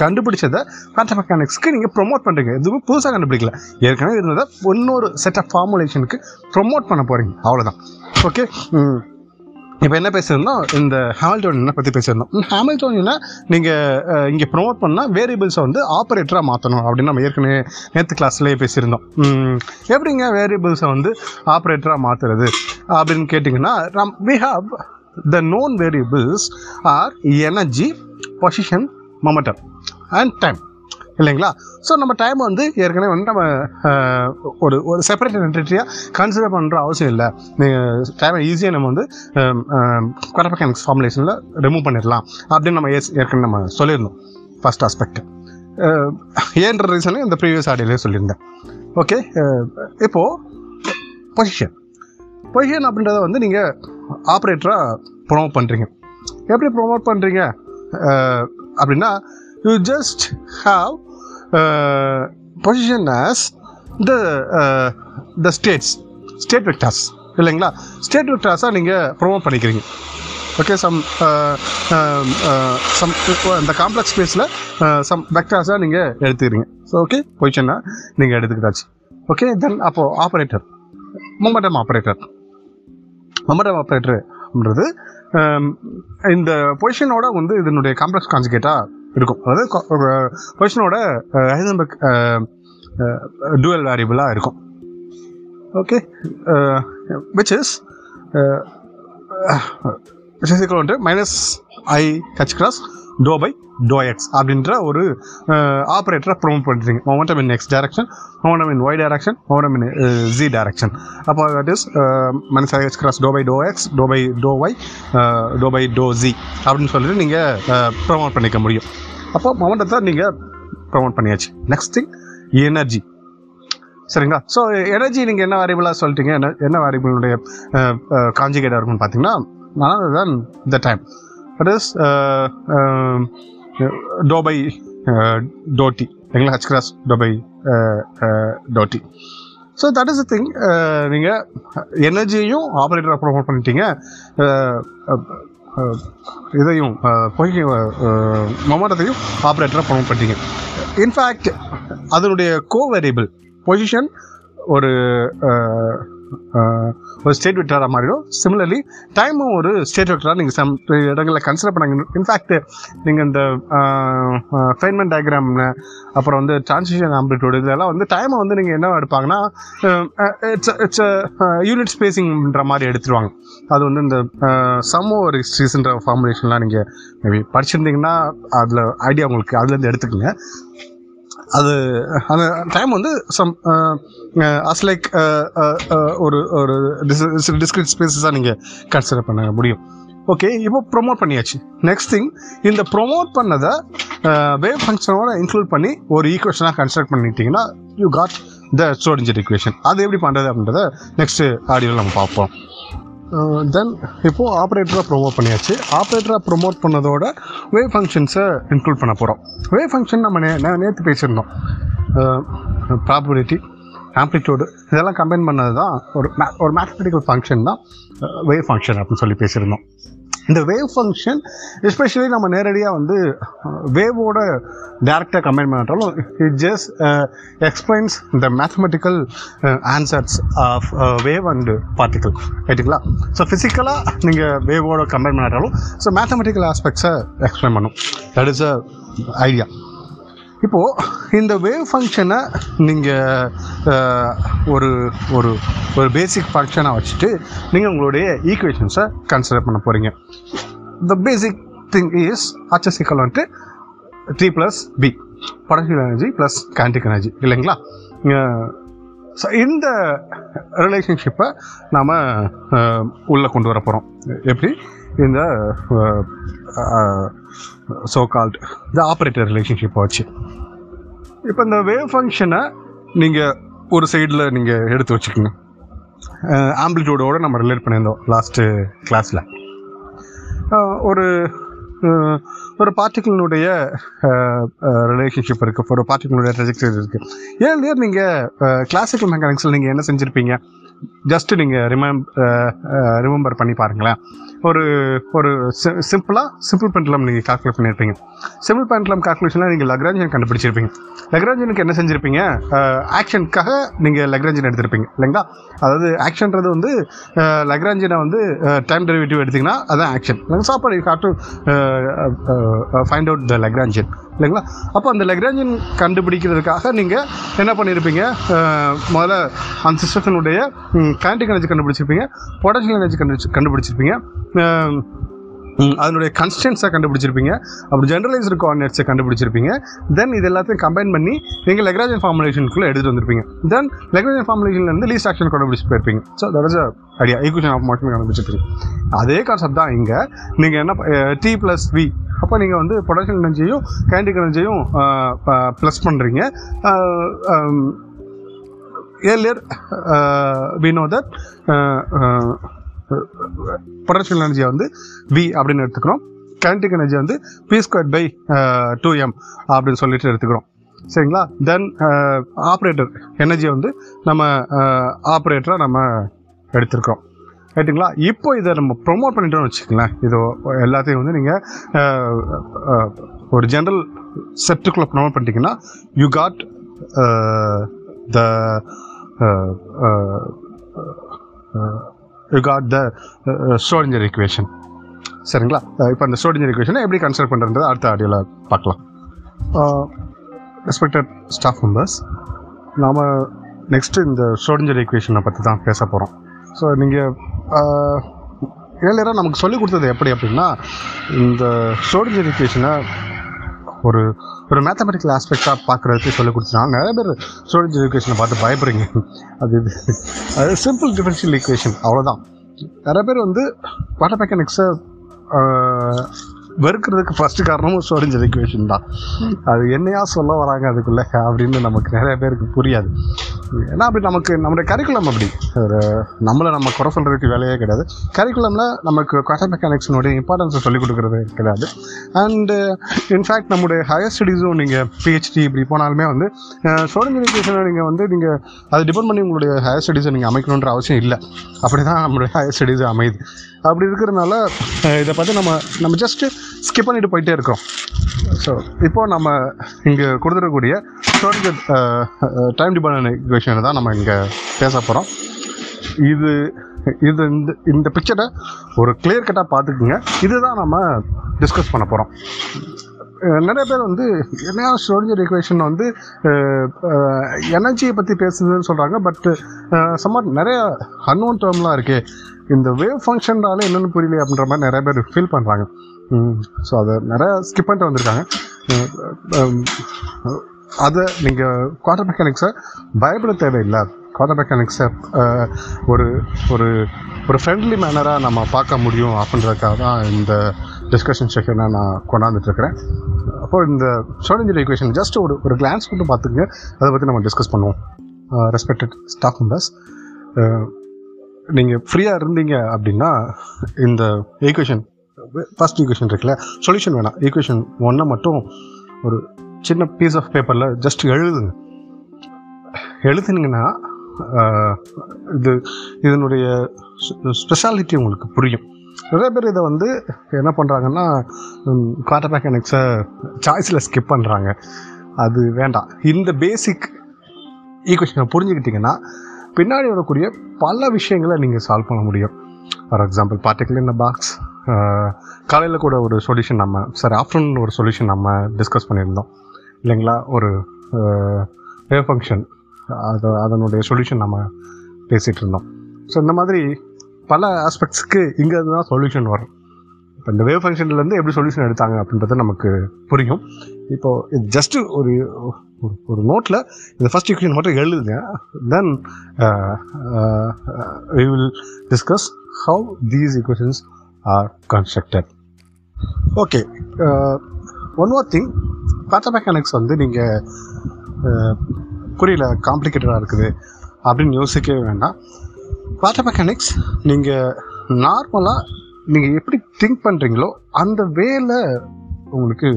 கண்டுபிடிச்சதை குவாண்டம் மெக்கானிக்ஸ்க்கு நீங்கள் ப்ரொமோட் பண்ணுறீங்க. எதுவும் புதுசாக கண்டுபிடிக்கல, ஏற்கனவே இருந்ததை இன்னொரு செட் ஆஃப் ஃபார்முலேஷனுக்கு ப்ரொமோட் பண்ண போகிறீங்க, அவ்வளோதான். ஓகே, இப்போ என்ன பேசியிருந்தோம், இந்த ஹாமில்டோனியனை பற்றி பேசியிருந்தோம். ஹாமில்டோனியனை நீங்கள் இங்கே ப்ரொமோட் பண்ணால் வேரியபிள்ஸை வந்து ஆப்ரேட்டராக மாற்றணும் அப்படின்னு நம்ம ஏற்கனவே நேற்று கிளாஸ்லேயே பேசியிருந்தோம். எப்படிங்க வேரியபிள்ஸை வந்து ஆப்ரேட்டராக மாற்றுறது அப்படின்னு கேட்டிங்கன்னா, நம் we have the known variables are energy, position, momentum and time, இல்லைங்களா? ஸோ நம்ம டைம் வந்து ஏற்கனவே வந்து நம்ம ஒரு ஒரு செப்பரேட் என்டிட்டியாக கன்சிடர் பண்ணுற அவசியம் இல்லை. நீங்கள் டைமை ஈஸியாக நம்ம வந்து குவாண்டம் மெக்கானிக்ஸ் ஃபார்முலேஷனில் ரிமூவ் பண்ணிடலாம் அப்படின்னு நம்ம ஏற்கனவே நம்ம சொல்லியிருந்தோம். ஃபர்ஸ்ட் ஆஸ்பெக்ட் ஏன்ற ரீசனு இந்த ப்ரீவியஸ் ஆடியோலேயே சொல்லியிருந்தேன். ஓகே, இப்போது பொசிஷன் பொசிஷன் அப்படின்றத வந்து நீங்கள் ஆப்ரேட்டராக ப்ரொமோட் பண்ணுறீங்க. எப்படி ப்ரொமோட் பண்ணுறீங்க அப்படின்னா, you just have position as the the states state vectors, இல்லைங்களா? ஸ்டேட் வெக்டார்ஸாக நீங்கள் ப்ரொமோட் பண்ணிக்கிறீங்க. ஓகே, சம் சம் இந்த காம்ப்ளெக்ஸ் ஸ்பேஸில் சம் வெக்டார்ஸாக நீங்கள் எடுத்துக்கிறீங்க. ஸோ ஓகே, பொசிஷனாக நீங்கள் எடுத்துக்கிட்டாச்சு. ஓகே, தென் அப்போது operator momentum operator momentum operator அப்படின்றது இந்த பொசிஷனோட வந்து இதனுடைய காம்ப்ளெக்ஸ் கான்ஜுகேட்டாக இருக்கும். அதாவது பொசிஷனோட ஹைசன்பெர்க் டூவல் வேரியபிளாக இருக்கும். Okay, which is which is equal to minus i h cross to by to x அப்படின்ற ஒரு ஆப்ரேட்டரை ப்ரொமோட் பண்ணுறீங்க. Momentum in X direction, momentum in Y direction, momentum in G direction. அப்போ that is minus i h cross to by to x, to by to y, to by to z அப்படின்னு சொல்லிட்டு நீங்கள் ப்ரொமோட் பண்ணிக்க முடியும். அப்போ மொமெண்டத்தை நீங்கள் ப்ரொமோட் பண்ணியாச்சு. நெக்ஸ்ட் திங் எனர்ஜி, சரிங்களா? ஸோ எனர்ஜி நீங்கள் என்ன வேரியபிளாக சொல்லிட்டீங்க, என்ன என்ன வேரியபிளுடைய கான்ஜுகேட்டாக இருக்குன்னு பார்த்தீங்கன்னா, நான் தான் the time. That is uh, uh, dou by uh, dou t, engla h cross dou by uh, uh, dou t. So that is the thing. Ninga energy-yum operator-a promote panniteenga, idhayum momentum-ayum operator-a promote panniteenga. In fact adude co-variable position oru ஒரு ஸ்டேட் வெக்டராக மாறிடும். சிமிலர்லி டைமும் ஒரு ஸ்டேட் வெக்டராக நீங்கள் சம் இடங்களில் கன்சிடர் பண்ணாங்க. இன்ஃபேக்ட் நீங்கள் இந்த ஃபைன்மென்ட் டயக்ராம்னு அப்புறம் வந்து டிரான்சிஷன் ஆம்பிளிட்யூடு இதெல்லாம் வந்து டைமை வந்து நீங்கள் என்ன எடுப்பாங்கன்னா, இட்ஸ் இட்ஸ் யூனிட் ஸ்பேஸிங்ன்ற மாதிரி எடுத்துருவாங்க. அது வந்து இந்த சம் ஓவர் ஹிஸ்ட்ரிஸ்ன்ற ஃபார்முலேஷன்லாம் நீங்கள் மேபி படிச்சிருந்தீங்கன்னா அதில் ஐடியா உங்களுக்கு அதுலேருந்து எடுத்துக்கோங்க. அது அந்த டைம் வந்து சம் அஸ் லைக் ஒரு ஒரு டிஸ்கிரிட் ஸ்பேஸஸாக நீங்கள் கன்சிடர் பண்ண முடியும். ஓகே, இப்போ ப்ரொமோட் பண்ணியாச்சு. நெக்ஸ்ட் திங், இந்த ப்ரொமோட் பண்ணதை வேவ் ஃபங்க்ஷனோட இன்க்ளூட் பண்ணி ஒரு ஈக்குவேஷனாக கன்ஸ்ட்ரக்ட் பண்ணிட்டீங்கன்னா you got the Schrodinger equation. அது எப்படி பண்ணுறது அப்படின்றத நெக்ஸ்ட்டு ஆடியோவில் நம்ம பார்ப்போம். தென் இப்போது ஆப்ரேட்டராக ப்ரொமோட் பண்ணியாச்சு. ஆப்ரேட்டராக ப்ரொமோட் பண்ணதோட வேவ் ஃபங்க்ஷன்ஸை இன்க்ளூட் பண்ண போகிறோம். வேவ் ஃபங்க்ஷன் நம்ம நே நேற்று பேசியிருந்தோம். ப்ராபபிலிட்டி, ஆம்ப்ளிடியூடு இதெல்லாம் கம்பைன் பண்ணது தான் ஒரு மே ஒரு மேத்தமெட்டிக்கல் ஃபங்க்ஷன் தான் வேவ் ஃபங்க்ஷன் அப்படின்னு சொல்லி பேசியிருந்தோம். இந்த வேவ் ஃபங்க்ஷன் எஸ்பெஷலி நம்ம நேரடியாக வந்து வேவோட டேரெக்டாக கம்பைன் பண்ணாலும் it just explains the mathematical answers of wave and particle, ரைட்டுங்களா? ஸோ ஃபிசிக்கலாக நீங்கள் வேவோட கம்பைன் பண்ணாலும் ஸோ மேத்தமெட்டிக்கல் ஆஸ்பெக்ட்ஸை எக்ஸ்பிளைன் பண்ணும். That is a idea. இப்போது இந்த வேவ் ஃபங்க்ஷனை நீங்கள் ஒரு ஒரு ஒரு பேசிக் ஃபங்க்ஷனாக வச்சுட்டு நீங்கள் உங்களுடைய ஈக்குவேஷன்ஸை கன்சிடர் பண்ண போகிறீங்க. The basic thing is h is equal to three plus B, potential energy plus kinetic energy, இல்லைங்களா? ஸோ இந்த ரிலேஷன்ஷிப்பை நாம் உள்ளே கொண்டு வர போகிறோம். எப்படி? இந்த ஸோ கால்ட் த ஆப்ரேட்டர் ரிலேஷன்ஷிப்பை வச்சு. இப்போ இந்த வேவ் ஃபங்க்ஷனை நீங்கள் ஒரு சைடில் நீங்கள் எடுத்து வச்சுக்கோங்க. ஆம்பிளிட்யூடோடு நம்ம ரிலேட் பண்ணியிருந்தோம் லாஸ்ட்டு கிளாஸில். ஒரு ஒரு பார்ட்டிகிளுடைய ரிலேஷன்ஷிப் இருக்குது, ஒரு பார்ட்டிகிளுடைய ட்ரெஜெக்டரி இருக்குது. ஏர்லியர் நீங்கள் கிளாசிக்கல் மெக்கானிக்ஸில் நீங்கள் என்ன செஞ்சுருப்பீங்க, ஜஸ்ட்டு நீங்கள் ரிமம் ரிமெம்பர் பண்ணி பாருங்களேன். ஒரு ஒரு சிம்பிளாக சிம்பிள் பெண்டலம் நீங்கள் கால்குலேட் பண்ணியிருப்பீங்க. சிம்பிள் பெண்டலம் கால்குலேஷனில் நீங்கள் லக்ராஞ்சியன் கண்டுபிடிச்சிருப்பீங்க. லக்ராஞ்சியனுக்கு என்ன செஞ்சுருப்பீங்க, ஆக்ஷனுக்காக நீங்கள் லக்ராஞ்சியன் எடுத்திருப்பீங்க இல்லைங்களா. அதாவது ஆக்ஷன்றது வந்து லக்ராஞ்சியனை வந்து டைம் டெரிவேட்டிவ் எடுத்திங்கன்னா அதுதான் ஆக்ஷன். சாப்பாடு you have to find out the Lagrangian இல்லைங்களா. அப்போ அந்த லக்ராஞ்சியன் கண்டுபிடிக்கிறதுக்காக நீங்கள் என்ன பண்ணியிருப்பீங்க, முதல்ல அந்த சிஸ்டத்தினுடைய கைனடிக் எனர்ஜி கண்டுபிடிச்சிருப்பீங்க, பொட்டன்ஷியல் எனர்ஜி கண்டுபிடிச்சி கண்டுபிடிச்சிருப்பீங்க அதனுடைய கன்ஸ்டன்ஸாக கண்டுபிடிச்சிருப்பீங்க, அப்படி ஜென்ரலைஸ்டு கோஆர்டினேட்ஸை கண்டுபிடிச்சிருப்பீங்க. தென் இது எல்லாத்தையும் கம்பைன் பண்ணி நீங்கள் லக்ராஜன் ஃபார்முலேஷனுக்குள்ளே எடுத்துகிட்டு வந்திருப்பீங்க. தென் லக்ராஜன் ஃபார்முலேஷன்லேருந்து லீஸ்ட் ஆக்ஷன் கண்டுபிடிச்சி போயிருப்பீங்க. So that is a idea, equation of motion கண்டுபிடிச்சிருப்பீங்க. அதே கான்செப்ட் தான் இங்கே நீங்கள் என்ன டி ப்ளஸ் வி, அப்போ நீங்கள் வந்து பொட்டன்ஷியல் எனர்ஜியும் கைனடிக் எனர்ஜியும் ப்ளஸ் பண்ணுறீங்க. Earlier, uh, we know that potential energy வந்து V அப்படின்னு எடுத்துக்கிறோம், kinetic energy வந்து P squared by two M அப்படின்னு சொல்லிட்டு எடுத்துக்கிறோம் சரிங்களா. தென் ஆப்ரேட்டர் எனர்ஜி வந்து நம்ம ஆப்ரேட்டராக நம்ம எடுத்துருக்கிறோம் ரைட்டுங்களா. இப்போ இதை நம்ம ப்ரொமோட் பண்ணிட்டோம்னு வச்சுக்கோங்களேன். இது எல்லாத்தையும் வந்து நீங்கள் ஒரு ஜென்ரல் செட்டுக்குள்ளே ப்ரொமோட் பண்ணிட்டீங்கன்னா you got the Uh, uh, uh, you got the uh, uh, Schrodinger equation சரிங்களா. இப்போ அந்த Schrodinger equation எப்படி கன்சிடர் பண்ணுறதுன்றது அடுத்த ஆடியோவில் பார்க்கலாம். ரெஸ்பெக்டட் ஸ்டாஃப் மெம்பர்ஸ், நாம் நெக்ஸ்ட்டு இந்த Schrodinger equation பற்றி தான் பேச போகிறோம். ஸோ நீங்கள் ஏழு நமக்கு சொல்லிக் கொடுத்தது எப்படி அப்படின்னா, இந்த Schrodinger equationனை ஒரு ஒரு மேத்தமெட்டிக்கல் ஆஸ்பெக்டாக பார்க்குறதுக்கு சொல்லிக் கொடுத்துருக்காங்க. நிறைய பேர் Schrodinger ஈக்குவேஷனை பார்த்து பயப்படுறீங்க. அது அது சிம்பிள் டிஃபரன்ஷியல் ஈக்குவேஷன் அவ்வளோதான். நிறைய பேர் வந்து குவாண்டம் மெக்கானிக்ஸை வெறுக்கிறதுக்கு ஃபஸ்ட்டு காரணமும் Schrodinger ஈக்குவேஷன் தான். அது என்னையா சொல்ல வராங்க அதுக்குள்ளே அப்படின்னு நமக்கு நிறைய பேருக்கு புரியாது. ஏன்னா அப்படி நமக்கு நம்மளுடைய கரிக்குலம் அப்படி ஒரு நம்மளை நம்ம குறை சொல்கிறதுக்கு வேலையே கிடையாது. கரிக்குலமில் நமக்கு குவாண்டம் மெக்கானிக்ஸினுடைய இம்பார்ட்டன்ஸை சொல்லிக் கொடுக்குறது கிடையாது. அண்டு இன்ஃபேக்ட் நம்முடைய ஹையர் ஸ்டடீஸும் நீங்கள் பிஹெச்டி இப்படி போனாலுமே வந்து Schrodinger ஈக்குவேஷனை நீங்கள் வந்து நீங்கள் அதை டிபெண்ட் பண்ணி உங்களுடைய ஹையர் ஸ்டடீஸை நீங்கள் அமைக்கணுன்ற அவசியம் இல்லை. அப்படி தான் நம்மளுடைய ஹையர் ஸ்டடீஸை அமையுது. அப்படி இருக்கிறதுனால இதை பார்த்து நம்ம நம்ம ஜஸ்ட்டு ஸ்கிப் பண்ணிட்டு போயிட்டே இருக்கிறோம். ஸோ இப்போது நம்ம இங்கே கொடுத்துருக்கக்கூடிய Schrodinger டைம் டிபெண்டன்ட் ஈக்குவேஷன் தான் நம்ம இங்கே பேச போகிறோம். இது இது இந்த இந்த பிக்சரை ஒரு கிளியர் கட்டாக பார்த்துக்குங்க. இதுதான் நம்ம டிஸ்கஸ் பண்ண போகிறோம். நிறைய பேர் வந்து என்ன Schrodinger ஈக்குவேஷன் வந்து எனர்ஜியை பற்றி பேசுதுன்னு சொல்கிறாங்க. பட் சம்வாட் நிறைய அன்னோன் டேர்ம்லாம் இருக்குது. இந்த வேவ் ஃபங்க்ஷன்றாலே என்னென்னு புரியல அப்படின்ற மாதிரி நிறைய பேர் ஃபீல் பண்ணுறாங்க. ஸோ அதை நிறையா ஸ்கிப் பண்ணிட்டு வந்திருக்காங்க. அதை நீங்கள் குவாண்டம் மெக்கானிக்ஸை பயப்பட தேவையில்லை. குவாண்டம் மெக்கானிக்ஸை ஒரு ஒரு ஒரு ஃப்ரெண்ட்லி மேனராக நம்ம பார்க்க முடியும் அப்படின்றதுக்காக தான் இந்த டிஸ்கஷன் செஷனை நான் கொண்டாந்துட்டுருக்கிறேன். அப்போது இந்த Schrodinger ஈக்குவேஷன் ஜஸ்ட் ஒரு ஒரு கிளான்ஸ் மட்டும் பார்த்துக்கங்க. அதை பற்றி நம்ம டிஸ்கஸ் பண்ணுவோம். ரெஸ்பெக்டட் ஸ்டாஃப் மெம்பர்ஸ், நீங்கள் ஃப்ரீயாக இருந்தீங்க அப்படின்னா இந்த ஈக்குவேஷன் ஃபஸ்ட் ஈக்குவேஷன் இருக்குல்ல, சொல்யூஷன் வேணாம், ஈக்குவேஷன் ஒன்றை மட்டும் ஒரு சின்ன பீஸ் ஆஃப் பேப்பரில் ஜஸ்ட் எழுதுங்க. எழுதுனீங்கன்னா இது இதனுடைய ஸ்பெஷாலிட்டி உங்களுக்கு புரியும். நிறைய பேர் இதை வந்து என்ன பண்ணுறாங்கன்னா குவாண்டம் மெக்கானிக்ஸை சாய்ஸில் ஸ்கிப் பண்ணுறாங்க. அது வேண்டாம். இந்த பேசிக் ஈக்குவேஷனை புரிஞ்சுக்கிட்டிங்கன்னா பின்னாடி வரக்கூடிய பல விஷயங்களை நீங்கள் சால்வ் பண்ண முடியும். For example, particle in a box காலையில் கூட ஒரு சொல்யூஷன் நம்ம சாரி ஆஃப்டர்நூன் ஒரு சொல்யூஷன் நம்ம டிஸ்கஸ் பண்ணியிருந்தோம் இல்லைங்களா. ஒரு வேவ் ஃபங்க்ஷன் அது அதனுடைய சொல்யூஷன் நம்ம பேசிகிட்டு இருந்தோம். ஸோ இந்த மாதிரி பல ஆஸ்பெக்ட்ஸுக்கு இங்கே இருந்து தான் சொல்யூஷன் வரும். இப்போ இந்த வேவ் ஃபங்க்ஷன்லேருந்து எப்படி சொல்யூஷன் எடுத்தாங்க அப்படின்றது நமக்கு புரியும். இப்போது இது ஜஸ்ட்டு ஒரு ஒரு நோட்டில் இந்த ஃபஸ்ட் ஈக்குவேஷன் மட்டும் எழுதுங்க. Then we will discuss how these equations are constructed. Okay, one more thing. Quantum mechanics வந்து நீங்கள் புரியல காம்ப்ளிகேட்டடாக இருக்குது அப்படின்னு யோசிக்கவே வேண்டாம். குவாண்டம் மெக்கானிக்ஸ் நீங்கள் நார்மலாக நீங்கள் எப்படி திங்க் பண்ணுறீங்களோ அந்த வேலை உங்களுக்கு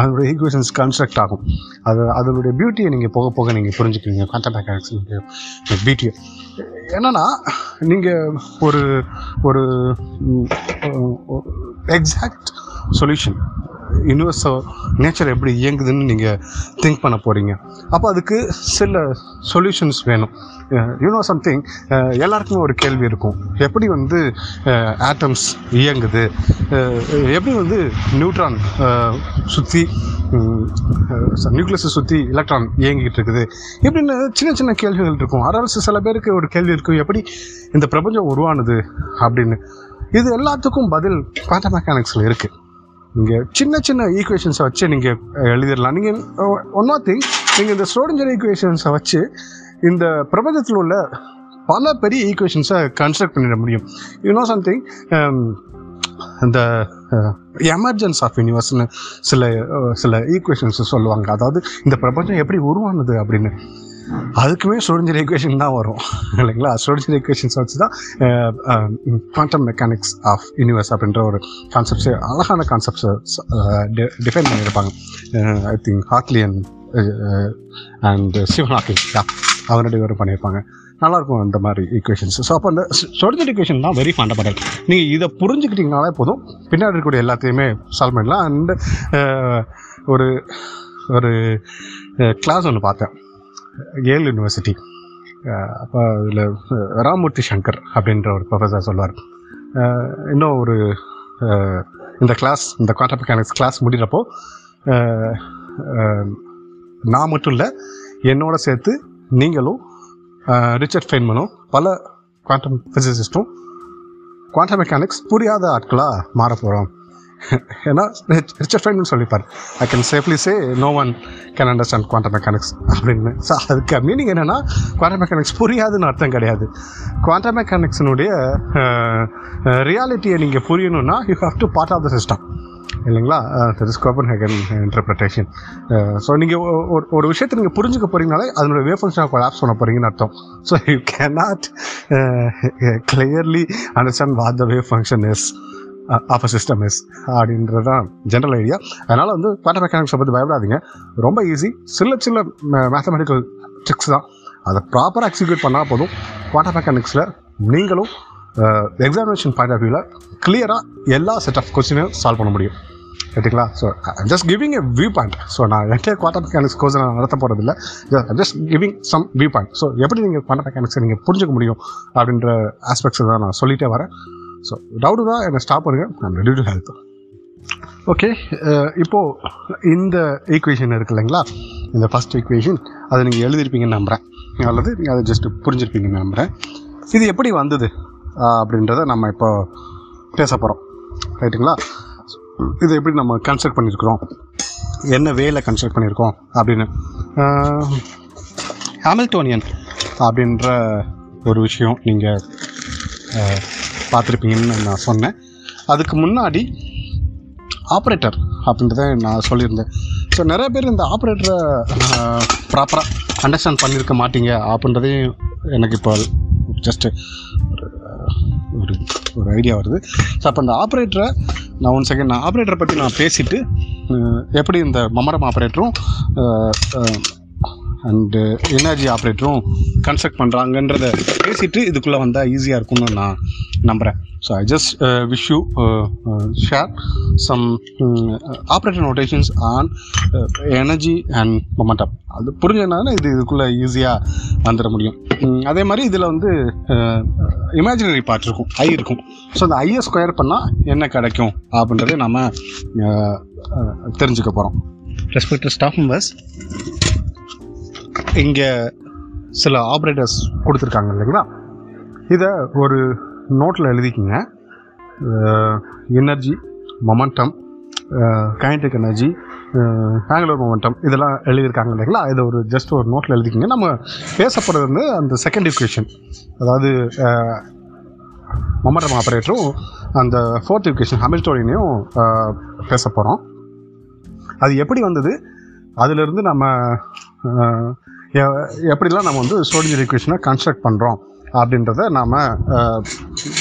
அதனுடைய ஈக்குவேஷன்ஸ் கன்ஸ்ட்ரக்ட் ஆகும். அது அதனுடைய பியூட்டியை நீங்கள் போக போக நீங்கள் புரிஞ்சுக்கிறீங்க குவாண்டம் மெக்கானிக்ஸுடைய பியூட்டியை. என்னென்னா நீங்கள் ஒரு ஒரு எக்ஸாக்ட் சொல்யூஷன் யூனிவர்ஸ் நேச்சர் எப்படி இயங்குதுன்னு நீங்கள் திங்க் பண்ண போகிறீங்க. அப்போ அதுக்கு சில சொல்யூஷன்ஸ் வேணும். யூனோ சம்திங் எல்லாருக்குமே ஒரு கேள்வி இருக்கும், எப்படி வந்து ஆட்டம்ஸ் இயங்குது, எப்படி வந்து நியூட்ரான் சுற்றி நியூக்ளியஸை சுற்றி எலக்ட்ரான் இயங்கிகிட்டு இருக்குது எப்படின்னு சின்ன சின்ன கேள்விகள் இருக்கும். அதனால் சில பேருக்கு ஒரு கேள்வி இருக்கும், எப்படி இந்த பிரபஞ்சம் உருவானது அப்படின்னு. இது எல்லாத்துக்கும் பதில் குவாண்டம் மெக்கானிக்ஸில் இருக்குது. நீங்கள் சின்ன சின்ன ஈக்குவேஷன்ஸை வச்சு நீங்கள் எழுதிடலாம். நீங்கள் ஒன் ஆர் திங், நீங்கள் இந்த ஷ்ரோடிங்கர் ஈக்குவேஷன்ஸை வச்சு இந்த பிரபஞ்சத்தில் உள்ள பல பெரிய ஈக்குவேஷன்ஸை கன்ஸ்ட்ரக்ட் பண்ணிட முடியும். யூ நோ சம்திங், இந்த எமர்ஜென்ஸ் ஆஃப் யூனிவர்ஸ்னு சில சில ஈக்குவேஷன்ஸை சொல்லுவாங்க. அதாவது இந்த பிரபஞ்சம் எப்படி உருவானது அப்படின்னு. அதுக்குமே ஷ்ரோடிங்கர் ஈக்குவேஷன் தான் வரும் இல்லைங்களா. ஷ்ரோடிங்கர் ஈக்குவேஷன்ஸ் வச்சு தான் குவாண்டம் மெக்கானிக்ஸ் ஆஃப் யூனிவர்ஸ் அப்படின்ற ஒரு கான்செப்ட்ஸு, அழகான கான்செப்ட்ஸை டிஃபைன் பண்ணியிருப்பாங்க. I think Hartley and and Sivan hardly அவருடைய வேறு பண்ணியிருப்பாங்க. நல்லாயிருக்கும் அந்த மாதிரி ஈக்குவேஷன்ஸ். ஸோ அப்போ அந்த ஷ்ரோடிங்கர் ஈக்குவேஷன் தான் வெரி ஃபண்டமெண்டல். நீங்கள் இதை புரிஞ்சுக்கிட்டிங்கனாலே போதும், பின்னாடி இருக்கக்கூடிய எல்லாத்தையுமே சால்வ் பண்ணலாம். அண்டு ஒரு ஒரு கிளாஸ் ஒன்று பார்த்தேன், ஏல் யூனிவர்சிட்டி. அப்போ அதில் ராமூர்த்தி சங்கர் அப்படின்ற ஒரு ப்ரொஃபஸர் சொல்வார், இன்னும் ஒரு இந்த கிளாஸ் இந்த குவாண்டம் மெக்கானிக்ஸ் கிளாஸ் முடிகிறப்போ நான் மட்டும் இல்லை, என்னோட சேர்த்து நீங்களும் ரிச்சர்ட் ஃபெய்ன்மனும் பல குவாண்டம் ஃபிசிசிஸ்ட்டும் குவாண்டம் மெக்கானிக்ஸ் புரியாத ஆட்களாக மாற போகிறோம். ஏன்னா ரிச்சர்ட் ஃபெய்ன்மன் சொல்லிப்பார், I can safely say no one can understand quantum mechanics அப்படின்னு. ஸோ அதுக்கு மீனிங் என்னென்னா, குவாண்டம் மெக்கானிக்ஸ் புரியாதுன்னு அர்த்தம் கிடையாது. குவாண்டம் மெக்கானிக்ஸினுடைய ரியாலிட்டியை நீங்கள் புரியணும்னா you have to part of the system இல்லைங்களா. That is Copenhagen interpretation. So நீங்கள் ஒரு ஒரு விஷயத்தை நீங்கள் புரிஞ்சுக்க போகிறீங்கனாலே அதனுடைய வேவ் ஃபங்க்ஷன் கொலாப்ஸ் பண்ண போகிறீங்கன்னு அர்த்தம். So you can not clearly understand what the wave function is of a system is அப்படின்றது தான் ஜென்ரல் ஐடியா. அதனால் வந்து குவாண்டம் மெக்கானிக்ஸை பற்றி பயப்படாதீங்க, ரொம்ப ஈஸி. சில சில மேத்தமெட்டிக்கல் ட்ரிக்ஸ் தான், அதை ப்ராப்பராக எக்ஸிக்யூட் பண்ணால் போதும். குவாண்டம் மெக்கானிக்ஸில் நீங்களும் எக்ஸாமினேஷன் பாயிண்ட் ஆஃப் வியூவில் கிளியராக எல்லா செட் ஆஃப் கொஸ்டினையும் சால்வ் பண்ண முடியும் ரைட்டுங்களா. So I'm just giving a view point. So நான் என்கிட்ட குவாண்டம் மெக்கானிக்ஸ் கோர்ஸ் நான் நடத்த போகிறதில்ல, just giving some view point. So எப்படி நீங்கள் குவாண்டம் மெக்கானிக்ஸை நீங்கள் புரிஞ்சுக்க முடியும் அப்படின்ற ஆஸ்பெக்ட்ஸை தான் நான் சொல்லிகிட்டே வரேன். ஸோ டவுட்டு தான் என்னை ஸ்டாப் பண்ணுங்கள், நான் ரெடி டு ஹெல்ப். ஓகே, இப்போது இந்த ஈக்குவேஷன் இருக்குது இல்லைங்களா, இந்த ஃபஸ்ட் ஈக்குவேஷன், அதை நீங்கள் எழுதியிருப்பீங்கன்னு நம்புகிறேன், அல்லது நீங்கள் அதை ஜஸ்ட்டு புரிஞ்சிருப்பீங்கன்னு நம்புகிறேன். இது எப்படி வந்தது அப்படின்றத நம்ம இப்போ பேச போகிறோம் ரைட்டுங்களா. இதை எப்படி நம்ம கன்ஸ்ட்ரக்ட் பண்ணியிருக்கிறோம், என்ன வேலை கன்ஸ்ட்ரக்ட் பண்ணியிருக்கோம் அப்படின்னு. ஹாமில்டோனியன் அப்படின்ற ஒரு விஷயம் நீங்கள் பார்த்துருப்பீங்கன்னு நான் சொன்னேன். அதுக்கு முன்னாடி ஆப்ரேட்டர் அப்படின்றத நான் சொல்லியிருந்தேன். ஸோ நிறைய பேர் இந்த ஆப்ரேட்டரை ப்ராப்பராக அண்டர்ஸ்டாண்ட் பண்ணியிருக்க மாட்டீங்க அப்படின்றதையும் எனக்கு இப்போ ஜஸ்ட்டு ஒரு ஒரு ஐடியா வருது. ஸோ அப்போ இந்த ஆப்ரேட்டரை நான் ஒன் செகண்ட் நான் ஆப்ரேட்டரை பற்றி நான் பேசிவிட்டு எப்படி இந்த மொமெண்டம் ஆப்ரேட்டரும் அண்டு எனர்ஜி ஆப்ரேட்டரும் கன்ஸ்ட்ரக்ட் பண்ணுறாங்கன்றத பேசிவிட்டு இதுக்குள்ளே வந்தால் ஈஸியாக இருக்கும்னு நான் நம்புகிறேன். So I just wish you share some operator notations on energy and momentum. அது புரிஞ்சதுனால இது இதுக்குள்ளே ஈஸியாக வந்துட முடியும். அதே மாதிரி இதில் வந்து இமேஜினரி பார்ட் இருக்கும், ஐ இருக்கும். ஸோ அந்த ஐயை ஸ்கொயர் பண்ணால் என்ன கிடைக்கும் அப்படின்றத நம்ம தெரிஞ்சுக்க போகிறோம். ரெஸ்பெக்டட் ஸ்டாஃப் மெம்பர்ஸ், இங்கே சில ஆப்ரேட்டர்ஸ் கொடுத்துருக்காங்க இல்லைங்களா. இதை ஒரு நோட்டில் எழுதிக்கிங்க. Energy, momentum, kinetic energy, angular momentum, இதெல்லாம் எழுதியிருக்காங்க இல்லைங்களா. இதை ஒரு ஜஸ்ட் ஒரு நோட்டில் எழுதிக்கிங்க. நம்ம பேசப்படுறது வந்து அந்த செகண்ட் ஈக்குவேஷன், அதாவது மொமெண்டம் ஆப்ரேட்டரும் அந்த ஃபோர்த் ஈக்குவேஷன் ஹாமில்டோனியனையும் பேச போகிறோம். அது எப்படி வந்தது, அதிலிருந்து நம்ம எப்படிலாம் நம்ம வந்து ஷ்ரோடிங்கர் ஈக்குவேஷனை கன்ஸ்ட்ரக்ட் பண்ணுறோம் அப்படின்றத நாம்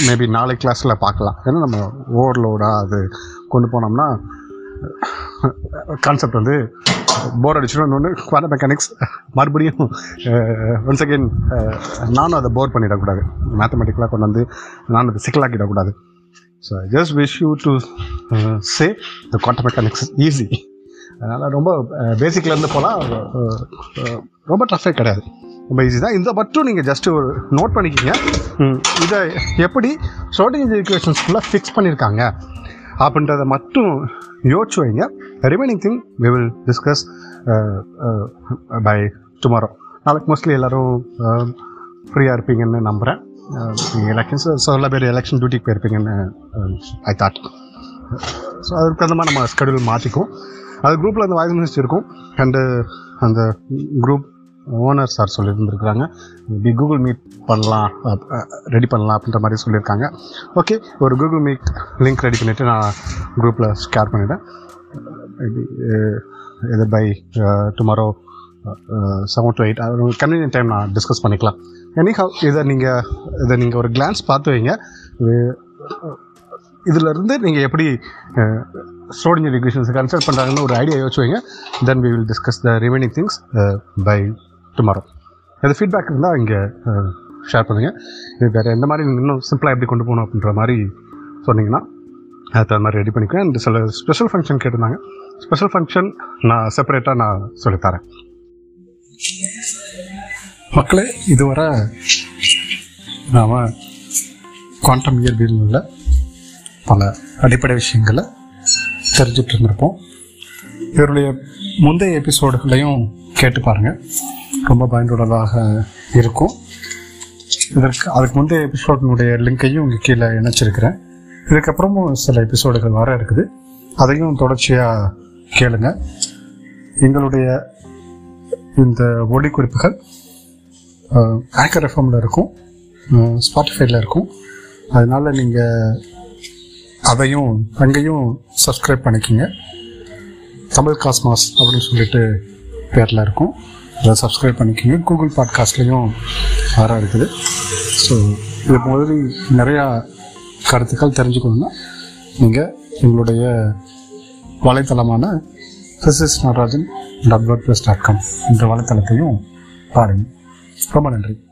மேபி நாளை கிளாஸில் பார்க்கலாம். ஏன்னா நம்ம ஓவர்லோடாக அது கொண்டு போனோம்னா கான்செப்ட் வந்து போர் அடிச்சிடும். ஒன்று குவாண்ட மெக்கானிக்ஸ் மறுபடியும் ஒன்ஸ் அகெயின் நானும் அதை போர் பண்ணிடக்கூடாது, மேத்தமெட்டிக்கலாக கொண்டு வந்து நானும் அதை சிக்கலாக்கிடக்கூடாது. So I just wish you to say the quantum mechanics is easy. அதனால் ரொம்ப பேசிக்லேருந்து போகலாம், ரொம்ப டஃபே கிடையாது, ரொம்ப ஈஸி தான். இதை மட்டும் நீங்கள் ஜஸ்ட்டு ஒரு நோட் பண்ணிக்கிங்க, இதை எப்படி ஷ்ரோடிங்கர் ஈக்குவேஷன்ஸ்குள்ளே ஃபிக்ஸ் பண்ணியிருக்காங்க அப்படின்றத மட்டும் யோசிச்சு வைங்க. Remaining thing we will discuss by tomorrow. நாளைக்கு மோஸ்ட்லி எல்லோரும் ஃப்ரீயாக இருப்பீங்கன்னு நம்புகிறேன். எலெக்ஷன்ஸ் சில பேர் எலெக்ஷன் டியூட்டிக்கு போயிருப்பீங்கன்னு ஐ தாட். ஸோ அதுக்கு அந்த மாதிரி நம்ம ஸ்கெடியூல் மாற்றிக்குவோம். அது குரூப்பில் அந்த வாய்ஸ் மெசேஜ் இருக்கும். அண்டு அந்த குரூப் ஓனர் சார் சொல்லியிருந்துருக்குறாங்க, இப்படி கூகுள் மீட் பண்ணலாம், ரெடி பண்ணலாம் அப்படின்ற மாதிரி சொல்லியிருக்காங்க. ஓகே, ஒரு கூகுள் மீட் லிங்க் ரெடி பண்ணிவிட்டு நான் குரூப்பில் ஷேர் பண்ணிவிட்டேன். இது by tomorrow seven to eight ஒரு கன்வீனியன்ட் டைம் நான் டிஸ்கஸ் பண்ணிக்கலாம். எனிஹவ் இதை நீங்கள் இதை நீங்கள் ஒரு கிளான்ஸ் பார்த்து வைங்க. இதிலேருந்து நீங்கள் எப்படி ஷ்ரோடிங்கர் ஈக்குவேஷன்ஸ் கன்சல்ட் பண்ணுறாங்கன்னு ஒரு ஐடியா யோசிச்சு வைங்க. Then we will discuss the remaining things by tomorrow. அது ஃபீட்பேக் இருந்தால் இங்கே ஷேர் பண்ணுங்கள். இது வேறு எந்த மாதிரி இன்னும் சிம்பிளாக எப்படி கொண்டு போகணும் அப்படின்ற மாதிரி சொன்னீங்கன்னா அது மாதிரி ரெடி பண்ணிக்குவேன். அண்ட் சில ஸ்பெஷல் ஃபங்க்ஷன் கேட்டிருந்தாங்க, ஸ்பெஷல் ஃபங்க்ஷன் நான் செப்பரேட்டாக நான் சொல்லித்தரேன். மக்களே, இதுவரை நாம் குவாண்டம் இயற்பியல் உள்ள பல அடிப்படை விஷயங்களை தெரிஞ்சுட்டு இருந்திருப்போம். இவருடைய முந்தைய எபிசோடுகளையும் கேட்டு பாருங்கள், ரொம்ப பயனுள்ளதாக இருக்கும். இதற்கு அதுக்கு முந்தைய எபிசோடினுடைய லிங்கையும் இங்கே கீழே இணைச்சிருக்கிறேன். இதுக்கப்புறமும் சில எபிசோடுகள் வர இருக்குது, அதையும் தொடர்ச்சியாக கேளுங்க. எங்களுடைய இந்த ஒளி குறிப்புகள் ஆங்கர் எஃப்எம்மில் இருக்கும், ஸ்பாட்டிஃபைல இருக்கும். அதனால் நீங்கள் அதையும் அங்கேயும் சப்ஸ்கிரைப் பண்ணிக்கோங்க. தமிழ் காஸ்மாஸ் அப்படின்னு சொல்லிட்டு பேரில் இருக்கும், அதை சப்ஸ்கிரைப் பண்ணிக்கோங்க. கூகுள் பாட்காஸ்ட்லேயும் வர இருக்குது. ஸோ இது மாதிரி நிறையா கருத்துக்கள் தெரிஞ்சுக்கணுன்னா நீங்கள் எங்களுடைய வலைத்தளமான physics Natarajan dot WordPress dot com என்ற வலைத்தளத்தையும் பாருங்கள். ரொம்ப நன்றி.